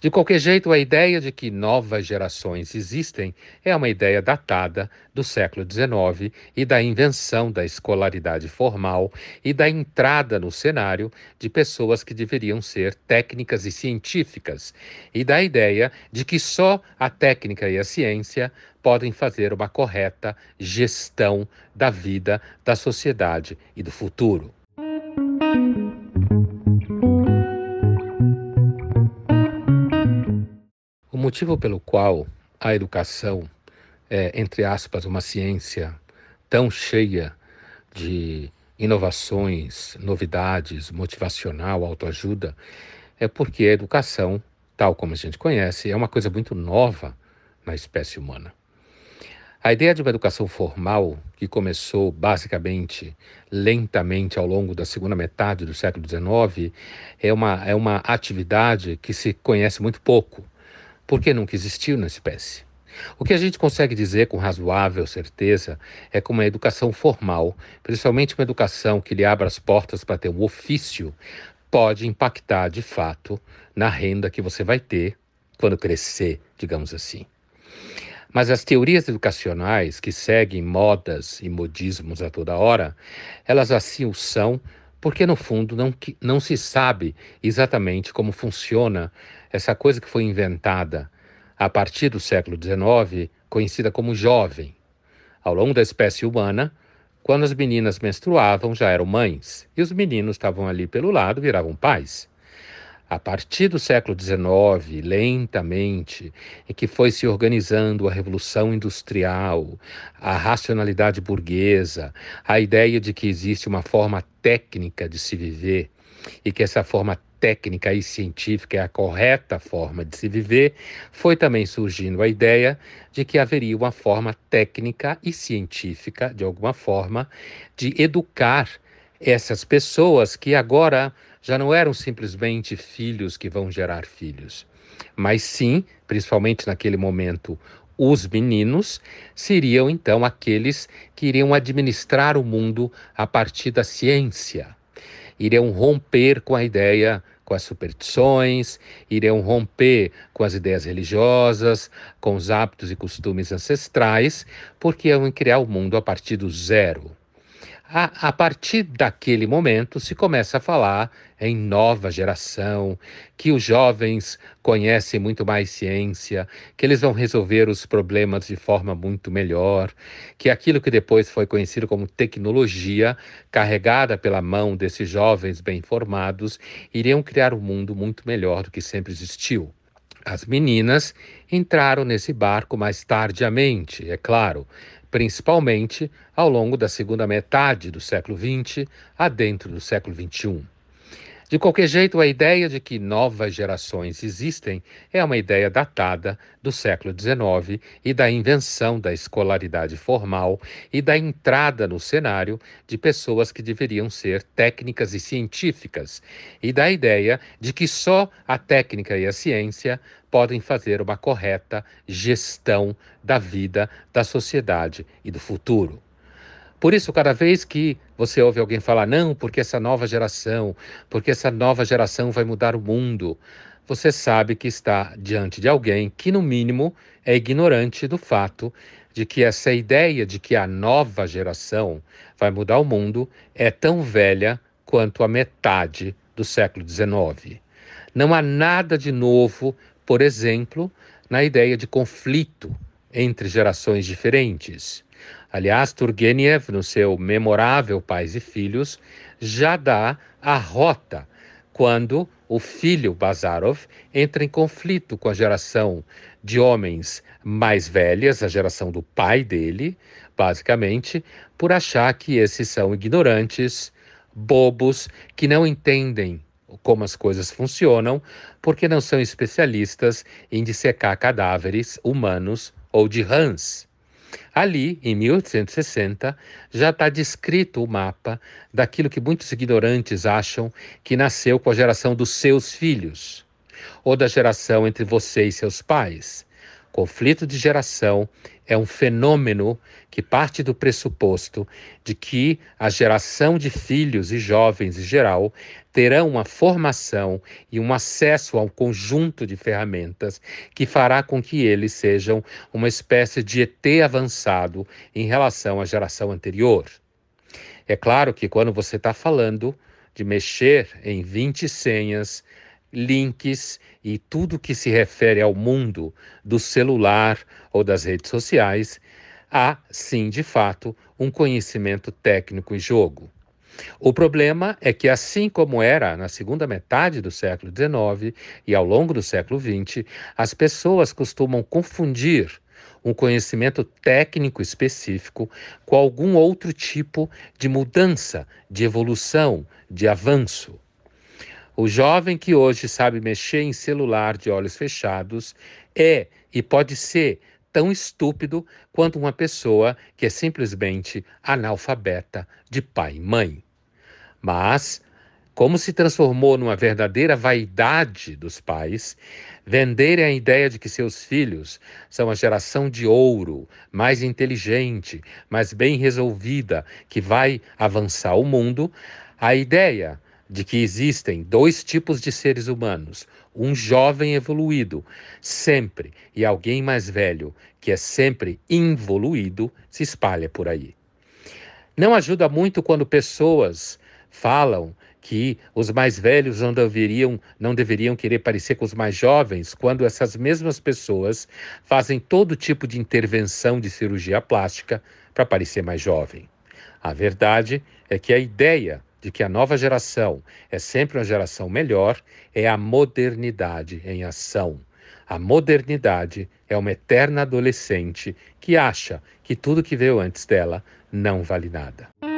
De qualquer jeito, a ideia de que novas gerações existem é uma ideia datada do século XIX e da invenção da escolaridade formal e da entrada no cenário de pessoas que deveriam ser técnicas e científicas, e da ideia de que só a técnica e a ciência podem fazer uma correta gestão da vida, da sociedade e do futuro. O motivo pelo qual a educação é, entre aspas, uma ciência tão cheia de inovações, novidades, motivacional, autoajuda, é porque a educação, tal como a gente conhece, é uma coisa muito nova na espécie humana. A ideia de uma educação formal, que começou basicamente, lentamente, ao longo da segunda metade do século XIX, é uma atividade que se conhece muito pouco, porque nunca existiu na espécie. O que a gente consegue dizer com razoável certeza é que uma educação formal, principalmente uma educação que lhe abra as portas para ter um ofício, pode impactar, de fato, na renda que você vai ter quando crescer, digamos assim. Mas as teorias educacionais que seguem modas e modismos a toda hora, elas assim o são porque, no fundo, não se sabe exatamente como funciona essa coisa que foi inventada a partir do século XIX, conhecida como jovem. Ao longo da espécie humana, quando as meninas menstruavam, já eram mães, e os meninos estavam ali pelo lado, viravam pais. A partir do século XIX, lentamente, em que foi se organizando a Revolução Industrial, a racionalidade burguesa, a ideia de que existe uma forma técnica de se viver e que essa forma técnica e científica é a correta forma de se viver, foi também surgindo a ideia de que haveria uma forma técnica e científica, de alguma forma, de educar essas pessoas que agora já não eram simplesmente filhos que vão gerar filhos, mas sim, principalmente naquele momento, os meninos seriam então aqueles que iriam administrar o mundo a partir da ciência, iriam romper com a ideia, com as superstições, iriam romper com as ideias religiosas, com os hábitos e costumes ancestrais, porque iam criar o mundo a partir do zero. A partir daquele momento, se começa a falar em nova geração, que os jovens conhecem muito mais ciência, que eles vão resolver os problemas de forma muito melhor, que aquilo que depois foi conhecido como tecnologia, carregada pela mão desses jovens bem formados, iriam criar um mundo muito melhor do que sempre existiu. As meninas entraram nesse barco mais tardiamente, é claro, principalmente ao longo da segunda metade do século XX adentro do século XXI. De qualquer jeito, a ideia de que novas gerações existem é uma ideia datada do século XIX e da invenção da escolaridade formal e da entrada no cenário de pessoas que deveriam ser técnicas e científicas, e da ideia de que só a técnica e a ciência podem fazer uma correta gestão da vida, da sociedade e do futuro. Por isso, cada vez que você ouve alguém falar, não, porque essa nova geração vai mudar o mundo, você sabe que está diante de alguém que, no mínimo, é ignorante do fato de que essa ideia de que a nova geração vai mudar o mundo é tão velha quanto a metade do século XIX. Não há nada de novo, por exemplo, na ideia de conflito entre gerações diferentes. Aliás, Turguêniev, no seu memorável Pais e Filhos, já dá a rota quando o filho Bazarov entra em conflito com a geração de homens mais velhas, a geração do pai dele, basicamente, por achar que esses são ignorantes, bobos, que não entendem como as coisas funcionam, porque não são especialistas em dissecar cadáveres humanos ou de rãs. Ali, em 1860, já está descrito o mapa daquilo que muitos ignorantes acham que nasceu com a geração dos seus filhos, ou da geração entre você e seus pais, Conflito de geração é um fenômeno que parte do pressuposto de que a geração de filhos e jovens em geral terão uma formação e um acesso a um conjunto de ferramentas que fará com que eles sejam uma espécie de ET avançado em relação à geração anterior. É claro que quando você está falando de mexer em 20 senhas, links e tudo que se refere ao mundo do celular ou das redes sociais, há, sim, de fato, um conhecimento técnico em jogo. O problema é que, assim como era na segunda metade do século XIX e ao longo do século XX, as pessoas costumam confundir um conhecimento técnico específico com algum outro tipo de mudança, de evolução, de avanço. O jovem que hoje sabe mexer em celular de olhos fechados é e pode ser tão estúpido quanto uma pessoa que é simplesmente analfabeta de pai e mãe. Mas, como se transformou numa verdadeira vaidade dos pais, venderem a ideia de que seus filhos são a geração de ouro, mais inteligente, mais bem resolvida, que vai avançar o mundo, a ideia de que existem dois tipos de seres humanos, um jovem evoluído, sempre, e alguém mais velho, que é sempre involuído, se espalha por aí. Não ajuda muito quando pessoas falam que os mais velhos não deveriam querer parecer com os mais jovens, quando essas mesmas pessoas fazem todo tipo de intervenção de cirurgia plástica para parecer mais jovem. A verdade é que a ideia de que a nova geração é sempre uma geração melhor, é a modernidade em ação. A modernidade é uma eterna adolescente que acha que tudo que veio antes dela não vale nada.